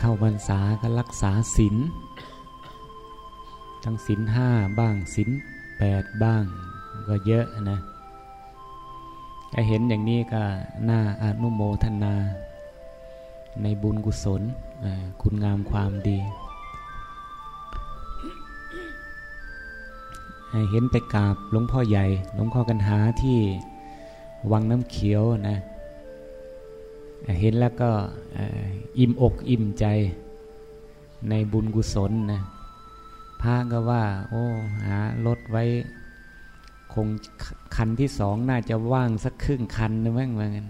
เข้าพรรษาก็รักษาศีลทั้งศีลห้าบ้างศีลแปดบ้างก็เยอะนะถ้าเห็นอย่างนี้ก็น่าอนุโมทนาในบุญกุศลคุณงามความดีเห็นไปกราบหลวงพ่อใหญ่หลวงพ่อกันหาที่วังน้ำเขียวนะเห็นแล้วก็อิ่มอกอิ่มใจในบุญกุศลนะพระก็ว่าโอ้หารถไว้คงคันที่สองน่าจะว่างสักครึ่งคันนึงมั้งว่างั้น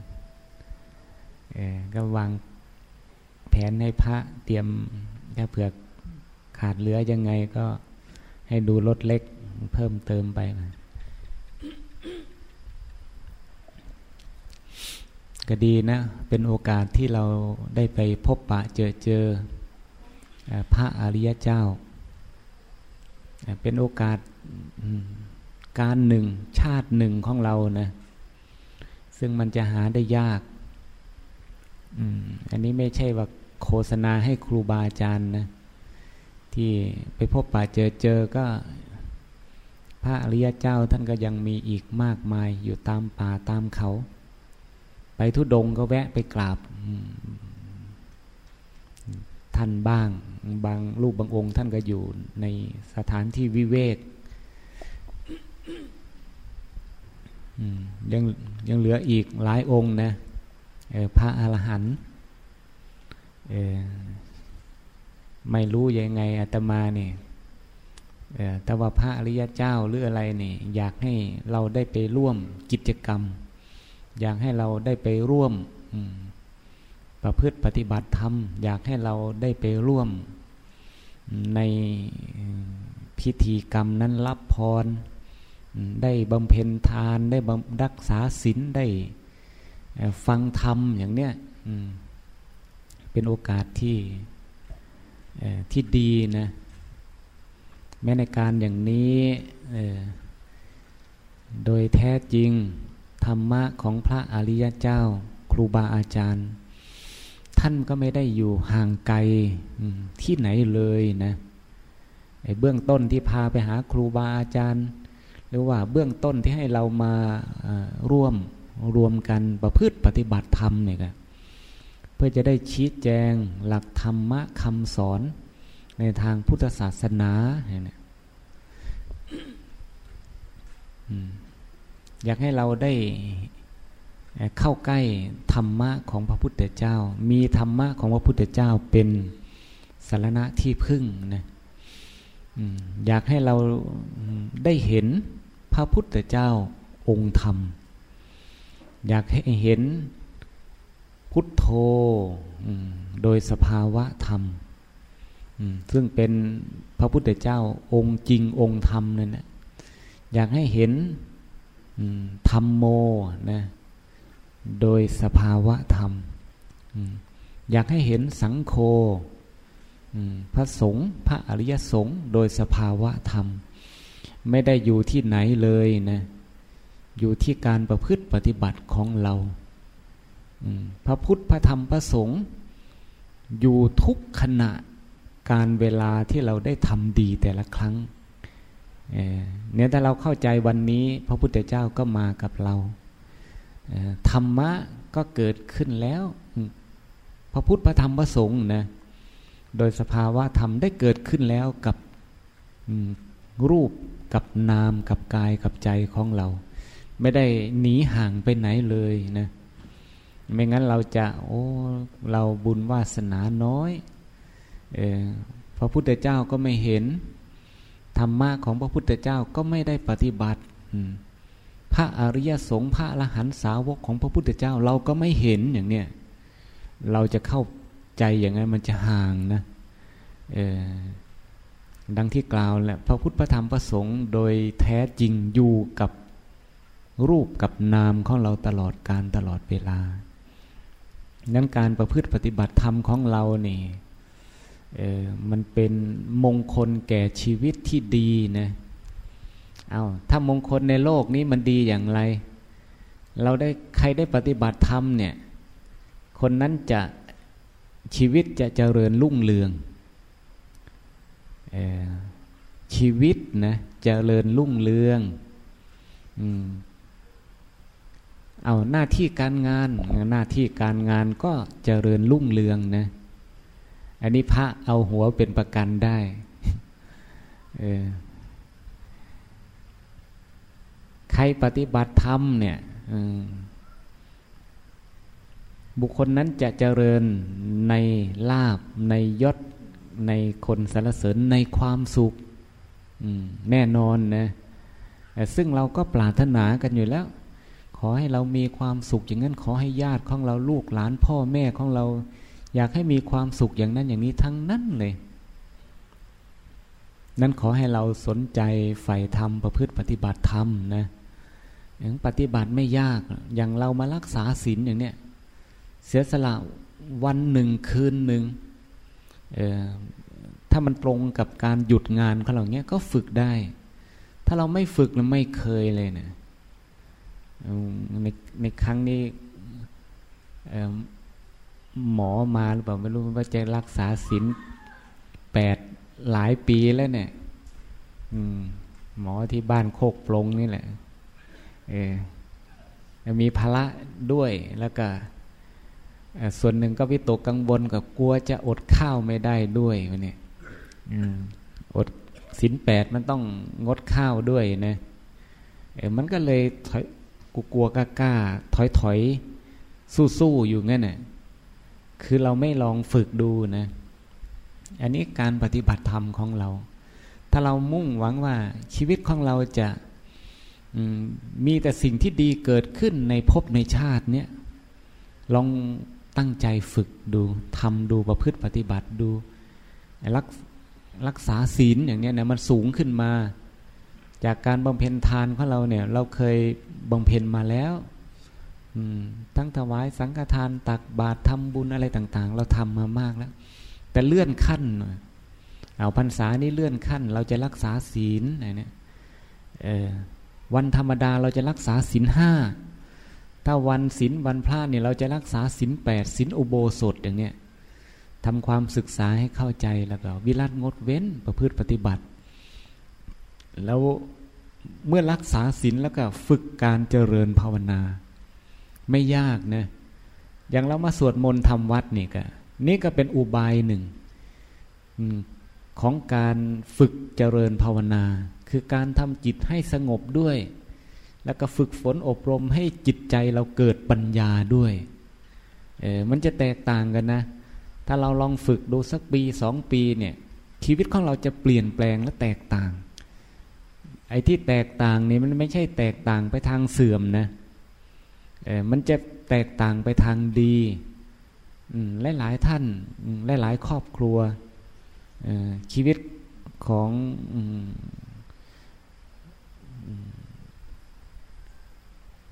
ก็วางแผนให้พระเตรียมถ้าเผื่อขาดเหลือยังไงก็ให้ดูรถเล็กเพิ่มเติมไปก็ดีนะเป็นโอกาสที่เราได้ไปพบปะเจอพระอริยเจ้าเป็นโอกาสการหนึ่งชาติหนึ่งของเรานะซึ่งมันจะหาได้ยากอันนี้ไม่ใช่ว่าโฆษณาให้ครูบาอาจารย์นะที่ไปพบปะเจอก็พระอริยเจ้าท่านก็ยังมีอีกมากมายอยู่ตามป่าตามเขาไปธุดงค์ก็แวะไปกราบท่านบ้างบางรูปบางองค์ท่านก็อยู่ในสถานที่วิเวกยังเหลืออีกหลายองค์นะพระอรหันต์ไม่รู้ยังไงอาตมานี่แต่ว่าพระอริยเจ้าหรืออะไรนี่อยากให้เราได้ไปร่วมกิจกรรมอยากให้เราได้ไปร่วมประพฤติปฏิบัติธรรมอยากให้เราได้ไปร่วมในพิธีกรรมนั้นรับพรได้บำเพ็ญทานได้รักษาศีลได้ฟังธรรมอย่างเนี้ยเป็นโอกาสที่ดีนะแม้ในการอย่างนี้โดยแท้จริงธรรมะของพระอริยเจ้าครูบาอาจารย์ท่านก็ไม่ได้อยู่ห่างไกลที่ไหนเลยนะเบื้องต้นที่พาไปหาครูบาอาจารย์หรือว่าเบื้องต้นที่ให้เรามาร่วมกันประพฤติปฏิบัติธรรมเนี่ยครับเพื่อจะได้ชี้แจงหลักธรรมะคำสอนในทางพุทธศาสนาเนี่ยอยากให้เราได้เข้าใกล้ธรรมะของพระพุทธเจ้ามีธรรมะของพระพุทธเจ้าเป็นสรณะที่พึ่งนะอยากให้เราได้เห็นพระพุทธเจ้าองค์ธรรมอยากให้เห็นพุทโธโดยสภาวะธรรมซึ่งเป็นพระพุทธเจ้าองค์จริงองค์ธรรมนั่นแหละอยากให้เห็นธัมโมนะโดยสภาวะธรรมอยากให้เห็นสังโฆพระสงฆ์พระอริยสงฆ์โดยสภาวะธรรมไม่ได้อยู่ที่ไหนเลยนะอยู่ที่การประพฤติปฏิบัติของเราพระพุทธพระธรรมพระสงฆ์อยู่ทุกขณะการเวลาที่เราได้ทำดีแต่ละครั้งเนี่ยถ้าเราเข้าใจวันนี้พระพุทธเจ้าก็มากับเราธรรมะก็เกิดขึ้นแล้วพระพุทธพระธรรมพระสงฆ์นะโดยสภาวะธรรมได้เกิดขึ้นแล้วกับรูปกับนามกับกายกับใจของเราไม่ได้หนีห่างไปไหนเลยนะไม่งั้นเราจะเราบุญวาสนาน้อยพระพุทธเจ้าก็ไม่เห็นธรรมะของพระพุทธเจ้าก็ไม่ได้ปฏิบัติพระอริยสงฆ์พระอรหันต์สาวกของพระพุทธเจ้าเราก็ไม่เห็นอย่างเนี้ยเราจะเข้าใจอย่างนั้นมันจะห่างนะดังที่กล่าวแหละพระพุทธพระธรรมพระสงฆ์โดยแท้จริงอยู่กับรูปกับนามของเราตลอดการตลอดเวลานั้นการประพฤติปฏิบัติธรรมของเรานี่มันเป็นมงคลแก่ชีวิตที่ดีนะถ้ามงคลในโลกนี้มันดีอย่างไรเราได้ใครได้ปฏิบัติธรรมเนี่ยคนนั้นจะ ชีวิตจะเจริญรุ่งเรืองชีวิตนะเจริญรุ่งเรืองเอาหน้าที่การงานก็เจริญรุ่งเรืองนะอันนี้พระเอาหัวเป็นประกันได้ใครปฏิบัติธรรมเนี่ยบุคคลนั้นจะเจริญในลาภในยศในคนสรรเสริญในความสุขแน่นอนนะซึ่งเราก็ปรารถนากันอยู่แล้วขอให้เรามีความสุขอย่างนั้นขอให้ญาติของเราลูกหลานพ่อแม่ของเราอยากให้มีความสุขอย่างนั้นอย่างนี้ทั้งนั้นเลยนั้นขอให้เราสนใจใฝ่ธรรมประพฤติปฏิบัติธรรมนะอย่างปฏิบัติไม่ยากอย่างเรามารักษาศีลอย่างเนี้ยเสียสละวันหนึ่งคืนหนึ่งถ้ามันตรงกับการหยุดงานของเราเนี้ยก็ฝึกได้ถ้าเราไม่ฝึกเราไม่เคยเลยนะในครั้งนี้หมอมาหรือเปล่าไม่รู้ว่าจะรักษาศีลแปดหลายปีแล้วเนี่ยหมอที่บ้านโคกปลงนี่แหละมีภาระด้วยแล้วก็ส่วนหนึ่งก็วิตกกังวลกับกลัวจะอดข้าวไม่ได้ด้วยเนี่ยอดศีลแปดมันต้องงดข้าวด้วยนะมันก็เลยกลัวกล้าถอยสู้อยู่งั้นน่ะคือเราไม่ลองฝึกดูนะอันนี้การปฏิบัติธรรมของเราถ้าเรามุ่งหวังว่าชีวิตของเราจะมีแต่สิ่งที่ดีเกิดขึ้นในภพในชาติเนี่ยลองตั้งใจฝึกดูทำดูประพฤติปฏิบัติดูรักษาศีลอย่างเนี้ยนะมันสูงขึ้นมาจากการบำเพ็ญทานของเราเนี่ยเราเคยบำเพ็ญมาแล้วทั้งถวายสังฆทานตักบาตรทำบุญอะไรต่างๆเราทำมามากแล้วแต่เลื่อนขั้นเอาพรรษานี้เลื่อนขั้นเราจะรักษาศีลเนี่ยวันธรรมดาเราจะรักษาศีลห้าถ้าวันศีลวันพระเนี่ยเราจะรักษาศีลแปดศีลอุโบสถอย่างเนี้ยทำความศึกษาให้เข้าใจแล้วก็วิรัติงดเว้นประพฤติปฏิบัติแล้วเมื่อรักษาศีลแล้วก็ฝึกการเจริญภาวนาไม่ยากนะอย่างเรามาสวดมนต์ทำวัดนี่ก็เป็นอุบายหนึ่งของการฝึกเจริญภาวนาคือการทำจิตให้สงบด้วยแล้วก็ฝึกฝนอบรมให้จิตใจเราเกิดปัญญาด้วยมันจะแตกต่างกันนะถ้าเราลองฝึกดูสักปีสองปีเนี่ยชีวิตของเราจะเปลี่ยนแปลงและแตกต่างไอ้ที่แตกต่างนี่มันไม่ใช่แตกต่างไปทางเสื่อมนะมันจะแตกต่างไปทางดีหลายๆท่านหลายๆครอบครัวชีวิตของ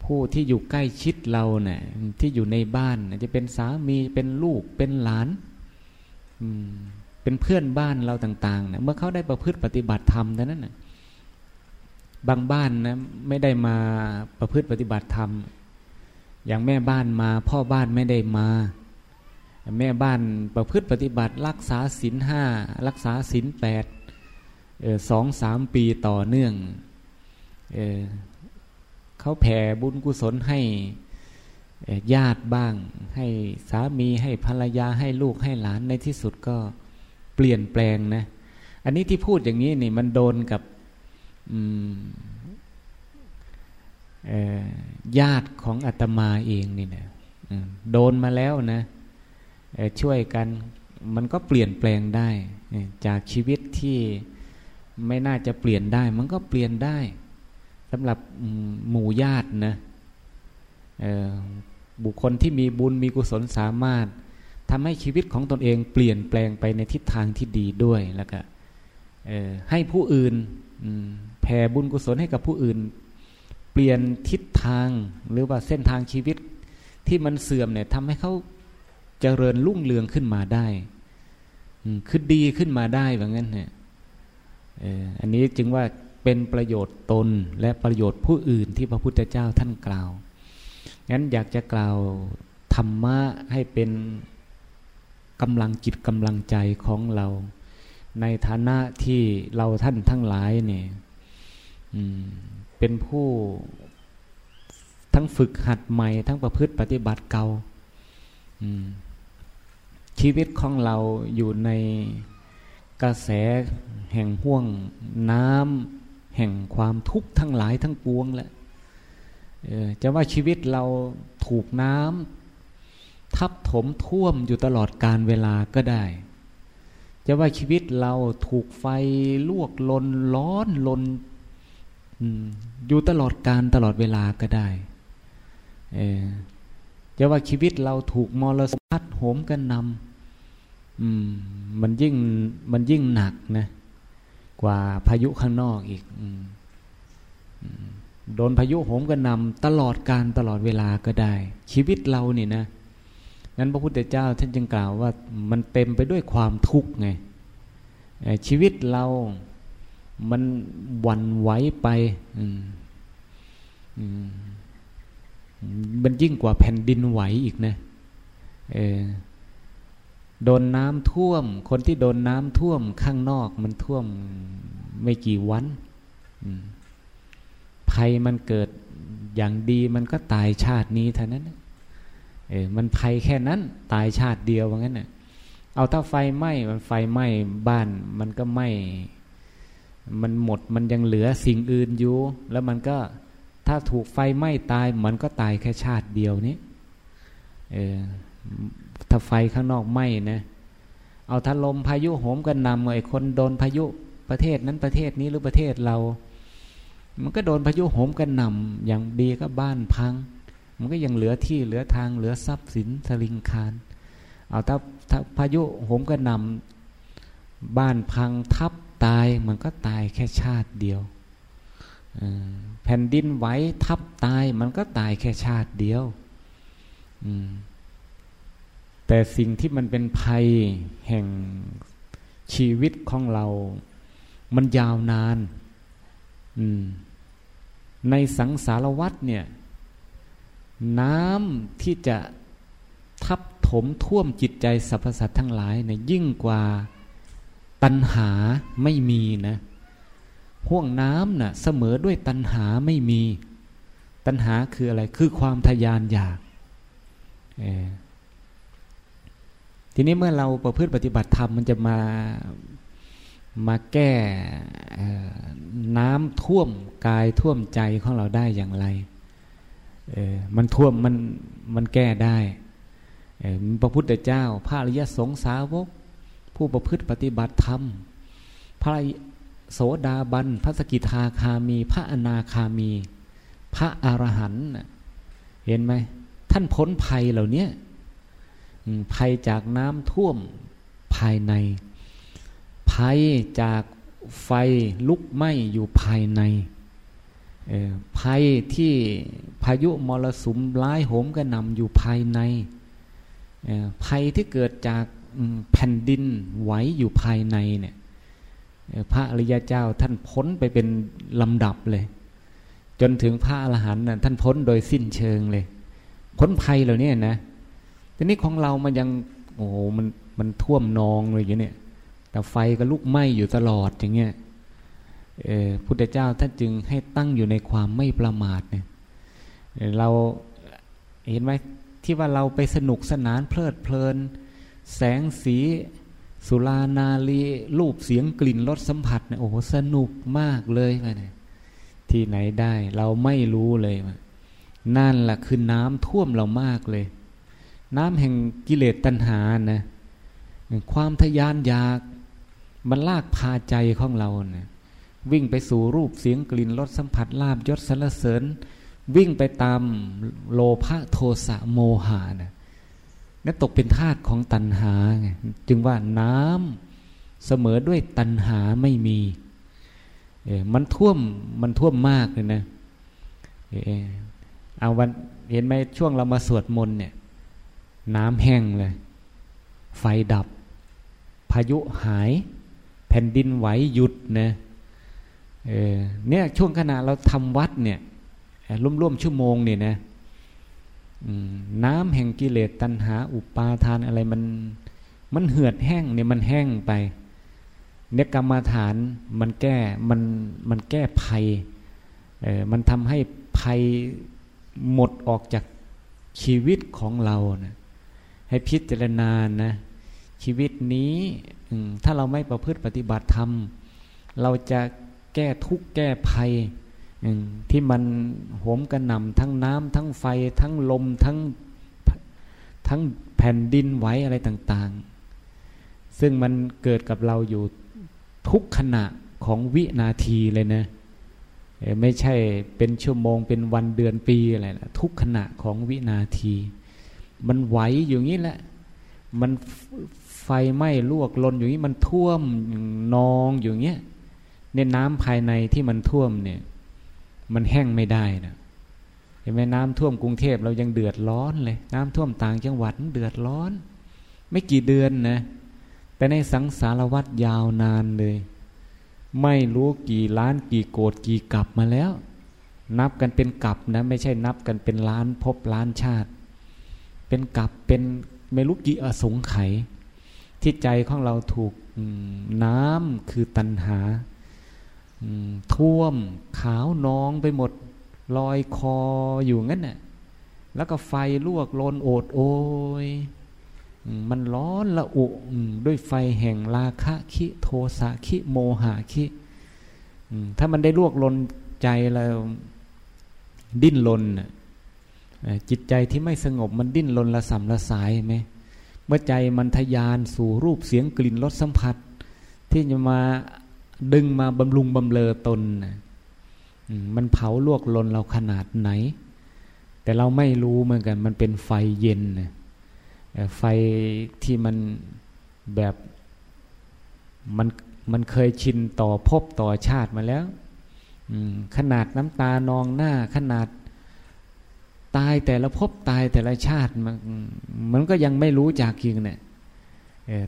ผู้ที่อยู่ใกล้ชิดเราเนี่ยที่อยู่ในบ้านจะเป็นสามีเป็นลูกเป็นหลานเป็นเพื่อนบ้านเราต่างๆเนี่ยเมื่อเขาได้ประพฤติปฏิบัติธรรมแต่นั้นน่ะบางบ้านนะไม่ได้มาประพฤติปฏิบัติธรรมอย่างแม่บ้านมาพ่อบ้านไม่ได้มาแม่บ้านประพฤติปฏิบัติรักษาศีลห้ารักษาศีลแปด2-3 ปีต่อเนื่องเขาแผ่บุญกุศลให้ญาติบ้างให้สามีให้ภรรยาให้ลูกให้หลานในที่สุดก็เปลี่ยนแปลงนะอันนี้ที่พูดอย่างนี้นี่มันโดนกับญาติของอาตมาเองนี่นะโดนมาแล้วนะช่วยกันมันก็เปลี่ยนแปลงได้จากชีวิตที่ไม่น่าจะเปลี่ยนได้มันก็เปลี่ยนได้สำหรับหมู่ญาตินะบุคคลที่มีบุญมีกุศลสามารถทำให้ชีวิตของตนเองเปลี่ยนแปลงไปในทิศทางที่ดีด้วยแล้วก็ให้ผู้อื่นแผ่บุญกุศลให้กับผู้อื่นเปลี่ยนทิศทางหรือว่าเส้นทางชีวิตที่มันเสื่อมเนี่ยทำให้เขาเจริญรุ่งเรืองขึ้นมาได้คือดีขึ้นมาได้แบบนั้นเนี่ยอันนี้จึงว่าเป็นประโยชน์ตนและประโยชน์ผู้อื่นที่พระพุทธเจ้าท่านกล่าวงั้นอยากจะกล่าวธรรมะให้เป็น กำลังจิตกำลังใจของเราในฐานะที่เราท่านทั้งหลายเนี่ยเป็นผู้ทั้งฝึกหัดใหม่ทั้งประพฤติปฏิบัติเก่าชีวิตของเราอยู่ในกระแสแห่งห่วงน้ำแห่งความทุกข์ทั้งหลายทั้งปวงแหละจะว่าชีวิตเราถูกน้ำทับถมท่วมอยู่ตลอดกาลเวลาก็ได้จะว่าชีวิตเราถูกไฟลวกลนร้อนลนอยู่ตลอดกาลตลอดเวลาก็ได้จะว่าชีวิตเราถูกมรสุมพัดโหมกระหน่ำมันยิ่งหนักนะกว่าพายุข้างนอกอีกโดนพายุโหมกระหน่ำตลอดกาลตลอดเวลาก็ได้ชีวิตเรานี่นะนั้นพระพุทธเจ้าท่านจึงกล่าวว่ามันเต็มไปด้วยความทุกข์ไงชีวิตเรามันหวั่นไหวไปมันยิ่งกว่าแผ่นดินไหวอีกนะโดนน้ำท่วมคนที่โดนน้ำท่วมข้างนอกมันท่วมไม่กี่วันภัยมันเกิดอย่างดีมันก็ตายชาตินี้เท่านั้นมันภัยแค่นั้นตายชาติเดียวว่างั้นน่ะเอาถ้าไฟไหม้มันไฟไหม้บ้านมันก็ไหม้มันหมดมันยังเหลือสิ่งอื่นอยู่แล้วมันก็ถ้าถูกไฟไหม้ตายมันก็ตายแค่ชาติเดียวนี้ถ้าไฟข้างนอกไหม้นะเอาถ้าลมพายุโหมกระหน่ำไอ้คนโดนพายุประเทศนั้นประเทศนี้หรือประเทศเรามันก็โดนพายุโหมกระหน่ำอย่างดีก็บ้านพังมันก็ยังเหลือที่เหลือทางเหลือทรัพย์สินสลิงคารเอาถ้าพายุโหมกระหน่ำบ้านพังทับตายมันก็ตายแค่ชาติเดียวแผ่นดินไหวทับตายมันก็ตายแค่ชาติเดียวแต่สิ่งที่มันเป็นภัยแห่งชีวิตของเรามันยาวนานในสังสารวัฏเนี่ยน้ำที่จะทับถมท่วมจิตใจสรรพสัตว์ทั้งหลายเนี่ยยิ่งกว่าตัณหาไม่มีนะห่วงน้ำน่ะเสมอด้วยตัณหาไม่มีตัณหาคืออะไรคือความทะยานอยากทีนี้เมื่อเราประพฤติปฏิบัติธรรมมันจะมาแก้น้ำท่วมกายท่วมใจของเราได้อย่างไรมันท่วมมันแก้ได้พระพุทธเจ้าพระอริยสงฆ์สาวกผู้ประพฤติปฏิบัติธรรมพระโสดาบันพระสกิทาคามีพระอนาคามีพระอรหันต์เห็นไหมท่านพ้นภัยเหล่านี้ภัยจากน้ำท่วมภายในภัยจากไฟลุกไหม้อยู่ภายในภัยที่พายุมรสุมร้ายโหมกระหน่ำอยู่ภายในภัยที่เกิดจากแผ่นดินไหวอยู่ภายในเนี่ยพระอริยเจ้าท่านพ้นไปเป็นลำดับเลยจนถึงพระอรหันต์ท่านพ้นโดยสิ้นเชิงเลยพ้นภัยเหล่านี้นะทีนี้ของเรามันยังโอ้โหมันท่วมนองเลยอยู่เนี่ยแต่ไฟก็ลุกไหม้อยู่ตลอดอย่างเงี้ยพุทธเจ้าท่านจึงให้ตั้งอยู่ในความไม่ประมาทเนี่ยเราเห็นไหมที่ว่าเราไปสนุกสนานเพลิดเพลินแสงสีสุรานารีรูปเสียงกลิ่นรสสัมผัสเนี่ยโอ้โหสนุกมากเลยว่ะเนี่ยที่ไหนได้เราไม่รู้เลยว่ะนั่นล่ะคือน้ำท่วมเรามากเลยน้ำแห่งกิเลสตัณหานะความทะยานอยากมันลากพาใจของเรานะวิ่งไปสู่รูปเสียงกลิ่นรสสัมผัสลาภยศสรรเสริญวิ่งไปตามโลภะโทสะโมหะนะนั่นตกเป็นธาตุของตัณหาไงจึงว่าน้ำเสมอด้วยตัณหาไม่มีมันท่วมมากเลยนะเอาวันเห็นไหมช่วงเรามาสวดมนต์เนี่ยน้ำแห้งเลยไฟดับพายุหายแผ่นดินไหวหยุดนะเนี่ยช่วงขณะเราทำวัดเนี่ยร่วมชั่วโมงเนี่ยนะน้ำแห่งกิเลสตัณหาอุปาทานอะไรมัน มันเหือดแห้งเนี่ยมันแห้งไปเนี่ยกรรมฐานมันแก้มันแก้ภัยมันทำให้ภัยหมดออกจากชีวิตของเรานะให้พิจารณานะชีวิตนี้ถ้าเราไม่ประพฤติปฏิบัติธรรมเราจะแก้ทุกข์แก้ภัยที่มันโหมกระหน่ำทั้งน้ำทั้งไฟทั้งลมทั้งแผ่นดินไหวอะไรต่างๆซึ่งมันเกิดกับเราอยู่ทุกขณะของวินาทีเลยนะไม่ใช่เป็นชั่วโมงเป็นวันเดือนปีอะไรนะทุกขณะของวินาทีมันไหวอยู่งี้แหละมันไฟไหม้ลวกลนอยู่งี้มันท่วมนองอยู่เงี้ยเนี่ยน้ำภายในที่มันท่วมเนี่ยมันแห้งไม่ได้นะเห็นไหมน้ำท่วมกรุงเทพเรายังเดือดร้อนเลยน้ำท่วมต่างจังหวัดเดือดร้อนไม่กี่เดือนนะแต่ในสังสารวัฏยาวนานเลยไม่รู้กี่ล้านกี่โกฏกี่กลับมาแล้วนับกันเป็นกลับนะไม่ใช่นับกันเป็นล้านภพล้านชาติเป็นกลับเป็นไม่รู้กี่อสงไขยที่ใจของเราถูกน้ำคือตัณหาท่วมขาวนองไปหมดลอยคออยู่งั้นน่ะแล้วก็ไฟลวกลนโอดโอยมันร้อนละอุด้วยไฟแห่งราคะคิโทสะคิโมหะคิถ้ามันได้ลวกลนใจเราดิ้นรนจิตใจที่ไม่สงบมันดิ้นรนละส่ำละสายไหมเมื่อใจมันทะยานสู่รูปเสียงกลิ่นรสสัมผัสที่จะมาดึงมาบำรุงบำเรอตนมันเผาลวกลนเราขนาดไหนแต่เราไม่รู้เหมือนกันมันเป็นไฟเย็นไฟที่มันแบบมันเคยชินต่อภพต่อชาติมาแล้วขนาดน้ำตานองหน้าขนาดตายแต่ละภพตายแต่ละชาติมันก็ยังไม่รู้จากจริงเนี่ย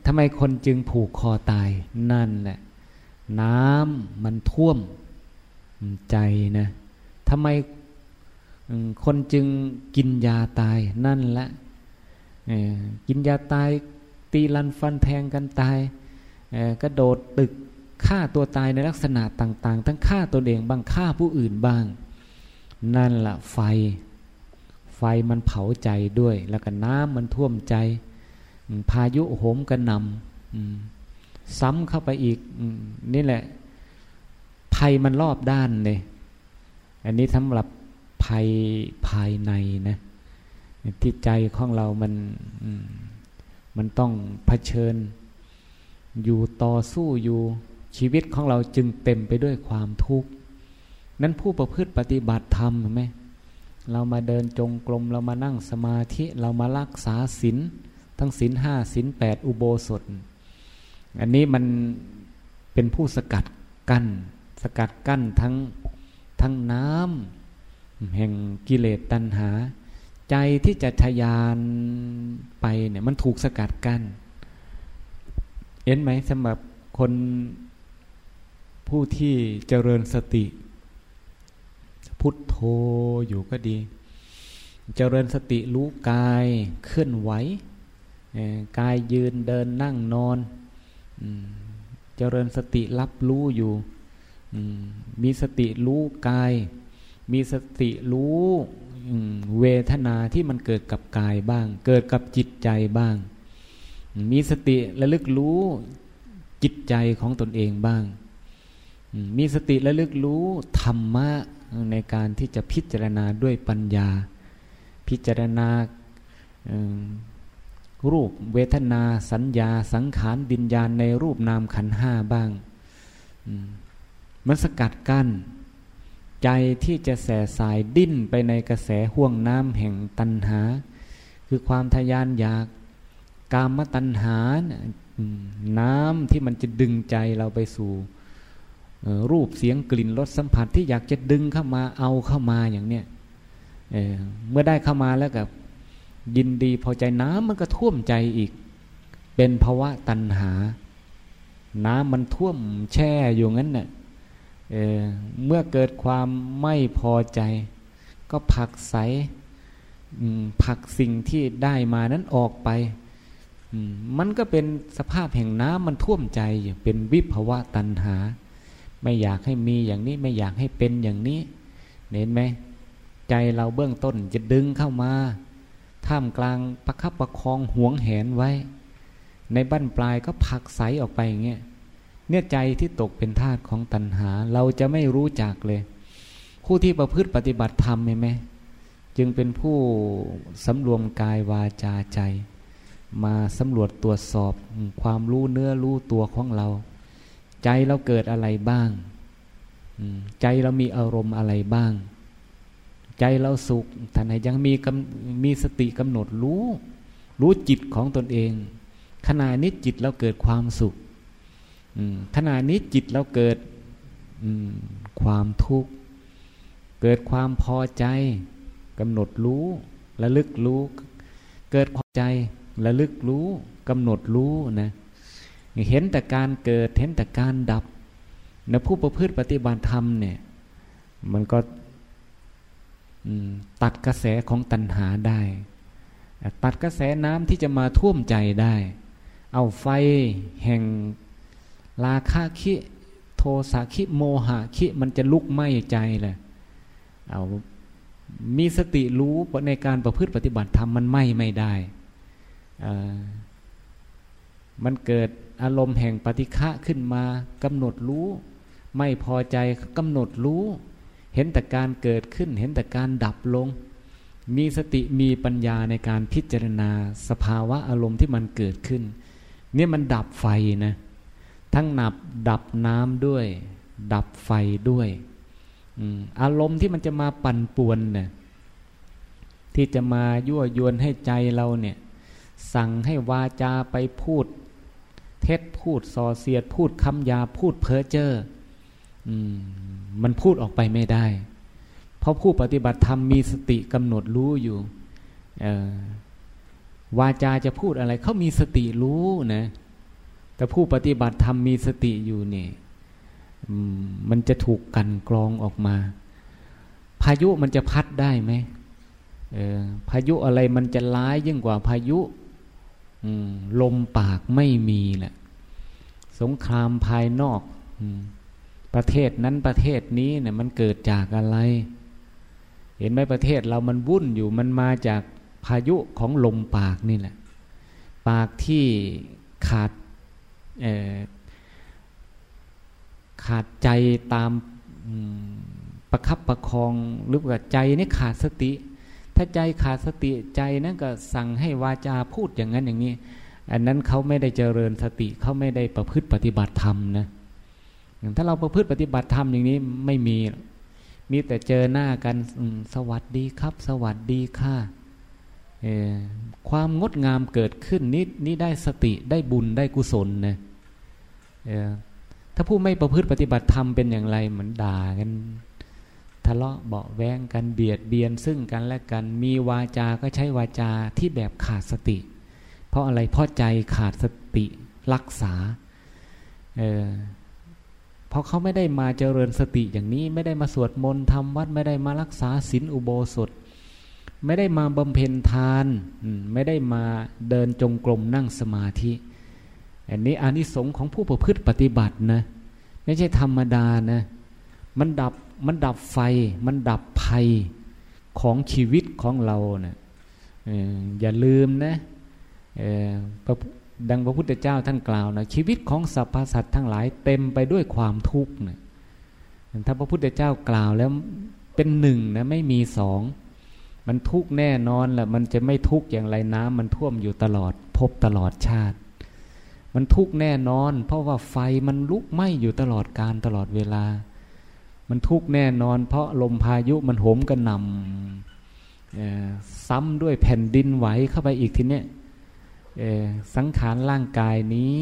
ทำไมคนจึงผูกคอตายนั่นแหละน้ำมันท่วมใจนะทำไมคนจึงกินยาตายนั่นแหละกินยาตายตีลันฟันแทงกันตายกระโดดตึกฆ่าตัวตายในลักษณะต่างๆทั้งฆ่าตัวเองบ้างฆ่าผู้อื่นบ้างนั่นแหละไฟมันเผาใจด้วยแล้วก็น้ำมันท่วมใจพายุโหมกระหน่ำซ้ำเข้าไปอีกนี่แหละภัยมันรอบด้านเลยอันนี้สำหรับภัยภายในนะที่ใจของเรามันต้องเผชิญอยู่ต่อสู้อยู่ชีวิตของเราจึงเต็มไปด้วยความทุกข์นั้นผู้ประพฤติปฏิบัติธรรมเห็นไหมเรามาเดินจงกรมเรามานั่งสมาธิเรามารักษาศีลทั้งศีล5ศีล8อุโบสถอันนี้มันเป็นผู้สกัดกั้นทั้งน้ำแห่งกิเลสตัณหาใจที่จะทะยานไปเนี่ยมันถูกสกัดกั้นเห็นไหมสำหรับคนผู้ที่เจริญสติพุทโธอยู่ก็ดีเจริญสติรู้กายเคลื่อนไหวกายยืนเดินนั่งนอนเจริญสติรับรู้อยู่มีสติรู้กายมีสติรู้เวทนาที่มันเกิดกับกายบ้างเกิดกับจิตใจบ้างมีสติระลึกรู้จิตใจของตนเองบ้างมีสติระลึกรู้ธรรมะในการที่จะพิจารณาด้วยปัญญาพิจารณารูปเวทนาสัญญาสังขารวิญญาณในรูปนามขันธ์ห้าบ้างมันสกัดกั้นใจที่จะแส่สายดิ้นไปในกระแสห่วงน้ำแห่งตัณหาคือความทะยานอยากกามตัณหาน้ำที่มันจะดึงใจเราไปสู่รูปเสียงกลิ่นรสสัมผัสที่อยากจะดึงเข้ามาเอาเข้ามาอย่างเนี้ยเมื่อได้เข้ามาแล้วกับยินดีพอใจน้ำมันก็ท่วมใจอีกเป็นภวะตัณหาน้ำมันท่วมแช่อยู่งั้นน่ะเมื่อเกิดความไม่พอใจก็ผลักสิ่งที่ได้มานั้นออกไป มันก็เป็นสภาพแห่งน้ำมันท่วมใจอยู่เป็นวิภวตัณหาไม่อยากให้มีอย่างนี้ไม่อยากให้เป็นอย่างนี้เห็นไหมใจเราเบื้องต้นจะดึงเข้ามาท่ามกลางประคับประคองหวงแหนไว้ในบั้นปลายก็ผลักไสออกไปอย่างเงี้ยเนี่ยใจที่ตกเป็นทาสของตัณหาเราจะไม่รู้จักเลยผู้ที่ประพฤติปฏิบัติธรรมเห็นไหมจึงเป็นผู้สำรวมกายวาจาใจมาสำรวจตรวจสอบความรู้เนื้อรู้ตัวของเราใจเราเกิดอะไรบ้างใจเรามีอารมณ์อะไรบ้างใจเราสุขแต่ไหนยังมีสติกำหนดรู้จิตของตนเองขณะนี้จิตเราเกิดความสุขขณะนี้จิตเราเกิดความทุกข์เกิดความพอใจกำหนดรู้ระลึกรู้เกิดความใจระลึกรู้กำหนดรู้นะเห็นแต่การเกิดเห็นแต่การดับนะผู้ประพฤติปฏิบัติธรรมเนี่ยมันก็ตัดกระแสของตัณหาได้ตัดกระแสน้ำที่จะมาท่วมใจได้เอาไฟแห่งราคะคิโทสะคิโมหะคิมันจะลุกไหม้ใจแหละเอามีสติรู้ในการประพฤติปฏิบัติธรรมมันไหม้ไม่ได้มันเกิดอารมณ์แห่งปฏิฆะขึ้นมากำหนดรู้ไม่พอใจกำหนดรู้เห็นแต่การเกิดขึ้นเห็นแต่การดับลงมีสติมีปัญญาในการพิจารณาสภาวะอารมณ์ที่มันเกิดขึ้นเนี่ยมันดับไฟนะทั้งดับน้ำด้วยดับไฟด้วยอารมณ์ที่มันจะมาปั่นป่วนเนี่ยที่จะมายั่วยวนให้ใจเราเนี่ยสั่งให้วาจาไปพูดเท็จพูดส่อเสียดพูดคำหยาบพูดเพ้อเจ้อมันพูดออกไปไม่ได้เพราะผู้ปฏิบัติธรรมมีสติกำหนดรู้อยู่วาจาจะพูดอะไรเขามีสติรู้นะแต่ผู้ปฏิบัติธรรมมีสติอยู่นี่มันจะถูกกันกรองออกมาพายุมันจะพัดได้ไหมพายุอะไรมันจะร้ายยิ่งกว่าพายุลมปากไม่มีแหละสงครามภายนอกประเทศนั้นประเทศนี้เนี่ยมันเกิดจากอะไรเห็นไหมประเทศเรามันวุ่นอยู่มันมาจากพายุของลมปากนี่แหละปากที่ขาดใจตามประคับประคองหรือว่าใจนี่ขาดสติถ้าใจขาดสติใจนั้นก็สั่งให้วาจาพูดอย่างนั้นอย่างนี้อันนั้นเขาไม่ได้เจริญสติเขาไม่ได้ประพฤติปฏิบัติธรรมนะถ้าเราประพฤติปฏิบัติธรรมอย่างนี้ไม่มีแต่เจอหน้ากันสวัสดีครับสวัสดีค่ะความงดงามเกิดขึ้นนี่ได้สติได้บุญได้กุศลนะถ้าผู้ไม่ประพฤติปฏิบัติธรรมเป็นอย่างไรเหมือนด่ากันทะเลาะเบาะแว้งกันเบียดเบียนซึ่งกันและกันมีวาจาก็ใช้วาจาที่แบบขาดสติเพราะอะไรเพราะใจขาดสติรักษาเพราะเขาไม่ได้มาเจริญสติอย่างนี้ไม่ได้มาสวดมนต์ทำวัดไม่ได้มารักษาศีลอุโบสถไม่ได้มาบำเพ็ญทานไม่ได้มาเดินจงกรมนั่งสมาธิอันนี้อานิสงส์ของผู้ประพฤติปฏิบัตินะไม่ใช่ธรรมดานะมันดับไฟมันดับภัยของชีวิตของเรานะอย่าลืมนะดังพระพุทธเจ้าท่านกล่าวนะชีวิตของสรรพสัตว์ทั้งหลายเต็มไปด้วยความทุกข์นะถ้าพระพุทธเจ้ากล่าวแล้วเป็นหนึ่งนะไม่มีสองมันทุกข์แน่นอนแหละมันจะไม่ทุกข์อย่างไรน้ำมันท่วมอยู่ตลอดพบตลอดชาติมันทุกข์แน่นอนเพราะว่าไฟมันลุกไหม้อยู่ตลอดกาลตลอดเวลามันทุกข์แน่นอนเพราะลมพายุมันโหมกระหน่ำซ้ำด้วยแผ่นดินไหวเข้าไปอีกทีเนี้ยสังขารร่างกายนี้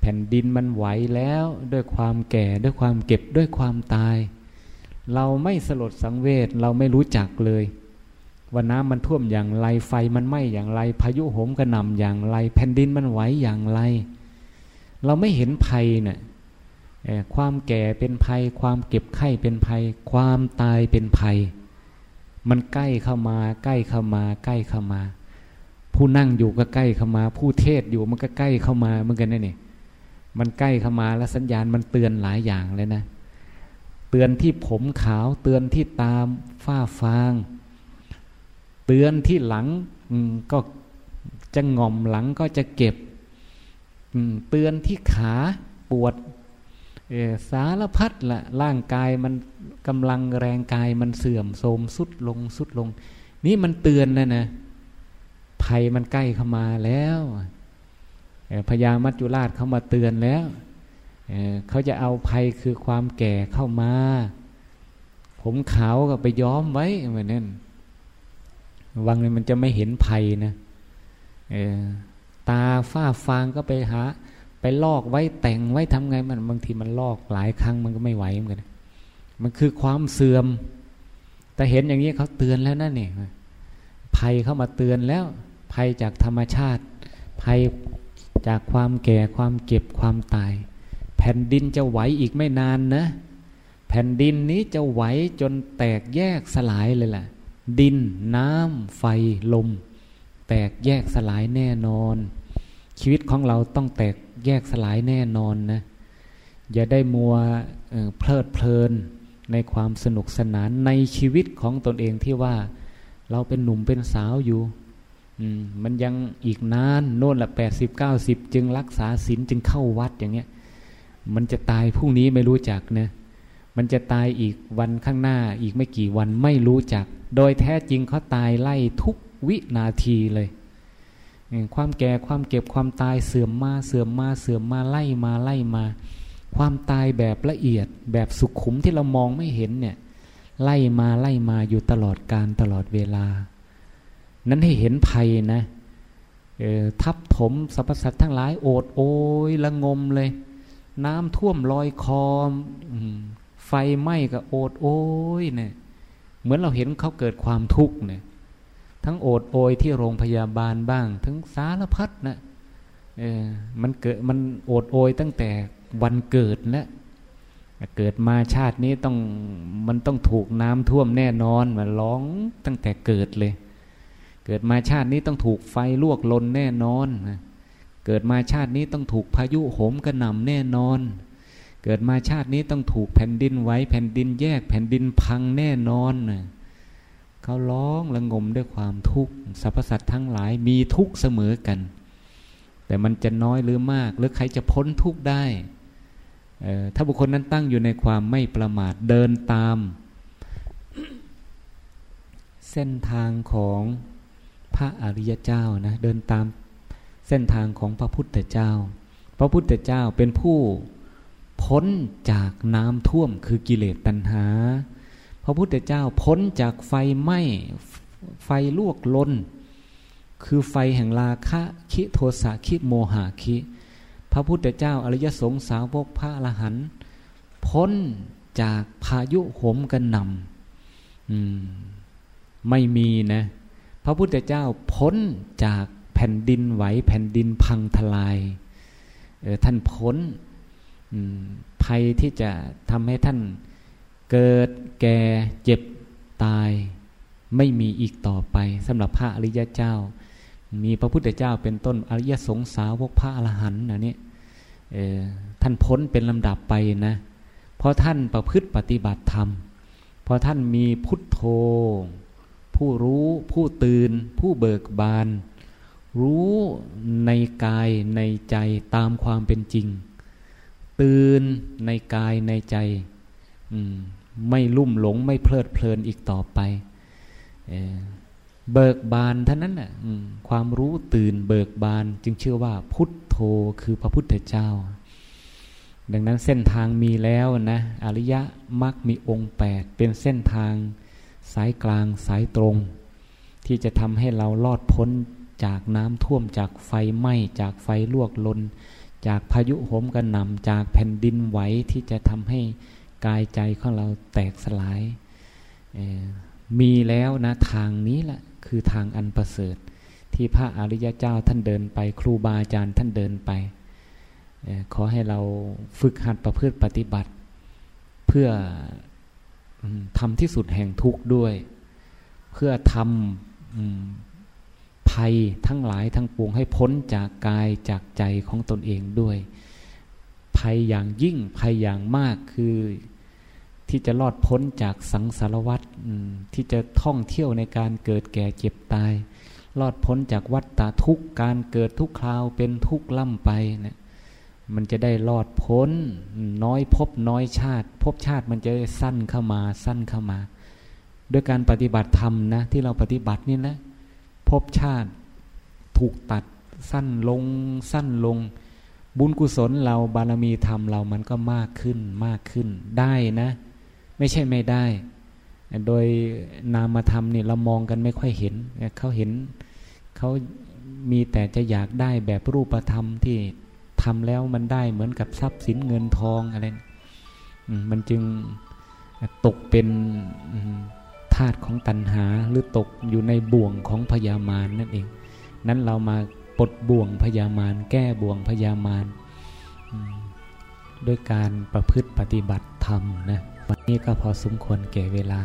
แผ่นดินมันไหวแล้วด้วยความแก่ด้วยความเก็บด้วยความตายเราไม่สลดสังเวชเราไม่รู้จักเลยว่าน้ำมันท่วมอย่างไรไฟมันไหม้อย่างไรพายุโหมกระหน่ำอย่างไรแผ่นดินมันไหวอย่างไรเราไม่เห็นภัยน่ะความแก่เป็นภัยความเก็บไข้เป็นภัยความตายเป็นภัยมันใกล้เข้ามาใกล้เข้ามาใกล้เข้ามา ผู้นั่งอยู่ก็ใกล้เข้ามาผู้เทศอยู่มันก็ใกล้เข้ามาเหมือนกันนี่นี่มันใกล้เข้ามาแล้วสัญญาณมันเตือนหลายอย่างเลยนะเตือนที่ผมขาวเตือนที่ตาฝ้าฟางเตือนที่หลังก็จะง่อมหลังก็จะเก็บเตือนที่ขาปวดสารพัดละร่างกายมันกำลังแรงกายมันเสื่อมโทรมสุดลงสุดลงนี่มันเตือนแล้วนะภัยมันใกล้เข้ามาแล้วพญามัจจุราชเขามาเตือนแล้วเขาจะเอาภัยคือความแก่เข้ามาผมขาวก็ไปย้อมไว้เหมือนนั้นวังเลยมันจะไม่เห็นภัยนะตาฝ้าฟางก็ไปหาไปลอกไว้แต่งไว้ทำไงมันบางทีมันลอกหลายครั้งมันก็ไม่ไหวเหมือนกันมันคือความเสื่อมแต่เห็นอย่างนี้เขาเตือนแล้วนั่นนี่ภัยเข้ามาเตือนแล้วภัยจากธรรมชาติภัยจากความแก่ความเจ็บความตายแผ่นดินจะไหวอีกไม่นานนะแผ่นดินนี้จะไหวจนแตกแยกสลายเลยล่ะดินน้ำไฟลมแตกแยกสลายแน่นอนชีวิตของเราต้องแตกแยกสลายแน่นอนนะอย่าได้มัวเพลิดเพลินในความสนุกสนานในชีวิตของตนเองที่ว่าเราเป็นหนุ่มเป็นสาวอยู่มันยังอีกนานโน่นละ 80-90 จึงรักษาศีลจึงเข้าวัดอย่างเงี้ยมันจะตายพรุ่งนี้ไม่รู้จักนะมันจะตายอีกวันข้างหน้าอีกไม่กี่วันไม่รู้จักโดยแท้จริงเขาตายไล่ทุกวินาทีเลยความแก่ความเก็บความตายเสื่อมมาเสื่อมมาเสื่อมมาไล่มาไล่มาความตายแบบละเอียดแบบสุขุมที่เรามองไม่เห็นเนี่ยไล่มาไล่มาอยู่ตลอดกาลตลอดเวลานั้นให้เห็นภัยนะทับถมสรรพสัตว์ทั้งหลายโอดโอยละงมเลยน้ำท่วมลอยคอไฟไหม้ก็โอดโอยเนี่ยเหมือนเราเห็นเขาเกิดความทุกข์เนี่ยทั้งโอดโอยที่โรงพยาบาลบ้างทั้งสารพัดนะมันเกิดมันโอดโอยตั้งแต่วันเกิดนะเกิดมาชาตินี้ต้องมันต้องถูกน้ำท่วมแน่นอนมันร้องตั้งแต่เกิดเลยเกิดมาชาตินี้ต้องถูกไฟลวกลนแน่นอนเกิดมาชาตินี้ต้องถูกพายุโหมกระหน่ำแน่นอนเกิดมาชาตินี้ต้องถูกแผ่นดินไหวแผ่นดินแยกแผ่นดินพังแน่นอนเขาร้องระงมด้วยความทุกข์สรรพสัตว์ทั้งหลายมีทุกข์เสมอกันแต่มันจะน้อยหรือมากหรือใครจะพ้นทุกข์ได้ถ้าบุคคลนั้นตั้งอยู่ในความไม่ประมาทเดินตาม เส้นทางของพระอริยเจ้านะเดินตามเส้นทางของพระพุทธเจ้าพระพุทธเจ้าเป็นผู้พ้นจากน้ำท่วมคือกิเลสตัณหาพระพุทธเจ้าพ้นจากไฟไหม้ไฟลวกลนคือไฟแห่งราคะคิโทสะคิโมหะคิพระพุทธเจ้าอริยสงฆ์สาวกพระอรหันต์พ้นจากพายุโหมกระหน่ำไม่มีนะพระพุทธเจ้าพ้นจากแผ่นดินไหวแผ่นดินพังทลายท่านพ้นภัยที่จะทำให้ท่านเกิดแก่เจ็บตายไม่มีอีกต่อไปสำหรับพระอริยเจ้ามีพระพุทธเจ้าเป็นต้นอริยสงฆ์สาวกพระอรหันต์อันนี้ท่านพ้นเป็นลำดับไปนะเพราะท่านประพฤติปฏิบัติธรรมเพราะท่านมีพุทโธผู้รู้ผู้ตื่นผู้เบิกบานรู้ในกายในใจตามความเป็นจริงตื่นในกายในใจไม่ลุ่มหลงไม่เพลิดเพลินอีกต่อไปเบิกบานเท่านั้นน่ะความรู้ตื่นเบิกบานจึงชื่อว่าพุทโธคือพระพุทธเจ้าดังนั้นเส้นทางมีแล้วนะอริยมรรคมีองค์8เป็นเส้นทางสายกลางสายตรงที่จะทำให้เราลอดพ้นจากน้ำท่วมจากไฟไหม้จากไฟลวกลนจากพายุโหมกระหน่ำจากแผ่นดินไหวที่จะทำให้กายใจของเราแตกสลายมีแล้วนะทางนี้แหละคือทางอันประเสริฐที่พระอริยเจ้าท่านเดินไปครูบาอาจารย์ท่านเดินไปขอให้เราฝึกหัดประพฤติปฏิบัติเพื่อทำที่สุดแห่งทุกข์ด้วยเพื่อทำพ ภัยทั้งหลายทั้งปวงให้พ้นจากกายจากใจของตนเองด้วยภัยอย่างยิ่งภัยอย่างมากคือที่จะรอดพ้นจากสังสารวัฏที่จะท่องเที่ยวในการเกิดแก่เจ็บตายรอดพ้นจากวัฏฏะทุกข์การเกิดทุกคราวเป็นทุกข์ล่ำไปเนี่ยมันจะได้รอดพ้นน้อยภพน้อยชาติภพชาติมันจะสั้นเข้ามาสั้นเข้ามาด้วยการปฏิบัติธรรมนะที่เราปฏิบัตินี่แหละภพชาติถูกตัดสั้นลงสั้นลงบุญกุศลเราบารมีธรรมเรามันก็มากขึ้นมากขึ้นได้นะไม่ใช่ไม่ได้โดยนามธรรมเนี่ยเรามองกันไม่ค่อยเห็นเขาเห็นเขามีแต่จะอยากได้แบบรูปธรรมที่ทำแล้วมันได้เหมือนกับทรัพย์สินเงินทองอะไรมันจึงตกเป็นธาตุของตัณหาหรือตกอยู่ในบ่วงของพยามารนั่นเองนั้นเรามาปลดบ่วงพยามารแก้บ่วงพยามารด้วยการประพฤติปฏิบัติธรรมนะวันนี้ก็พอสมควรแก่เวลา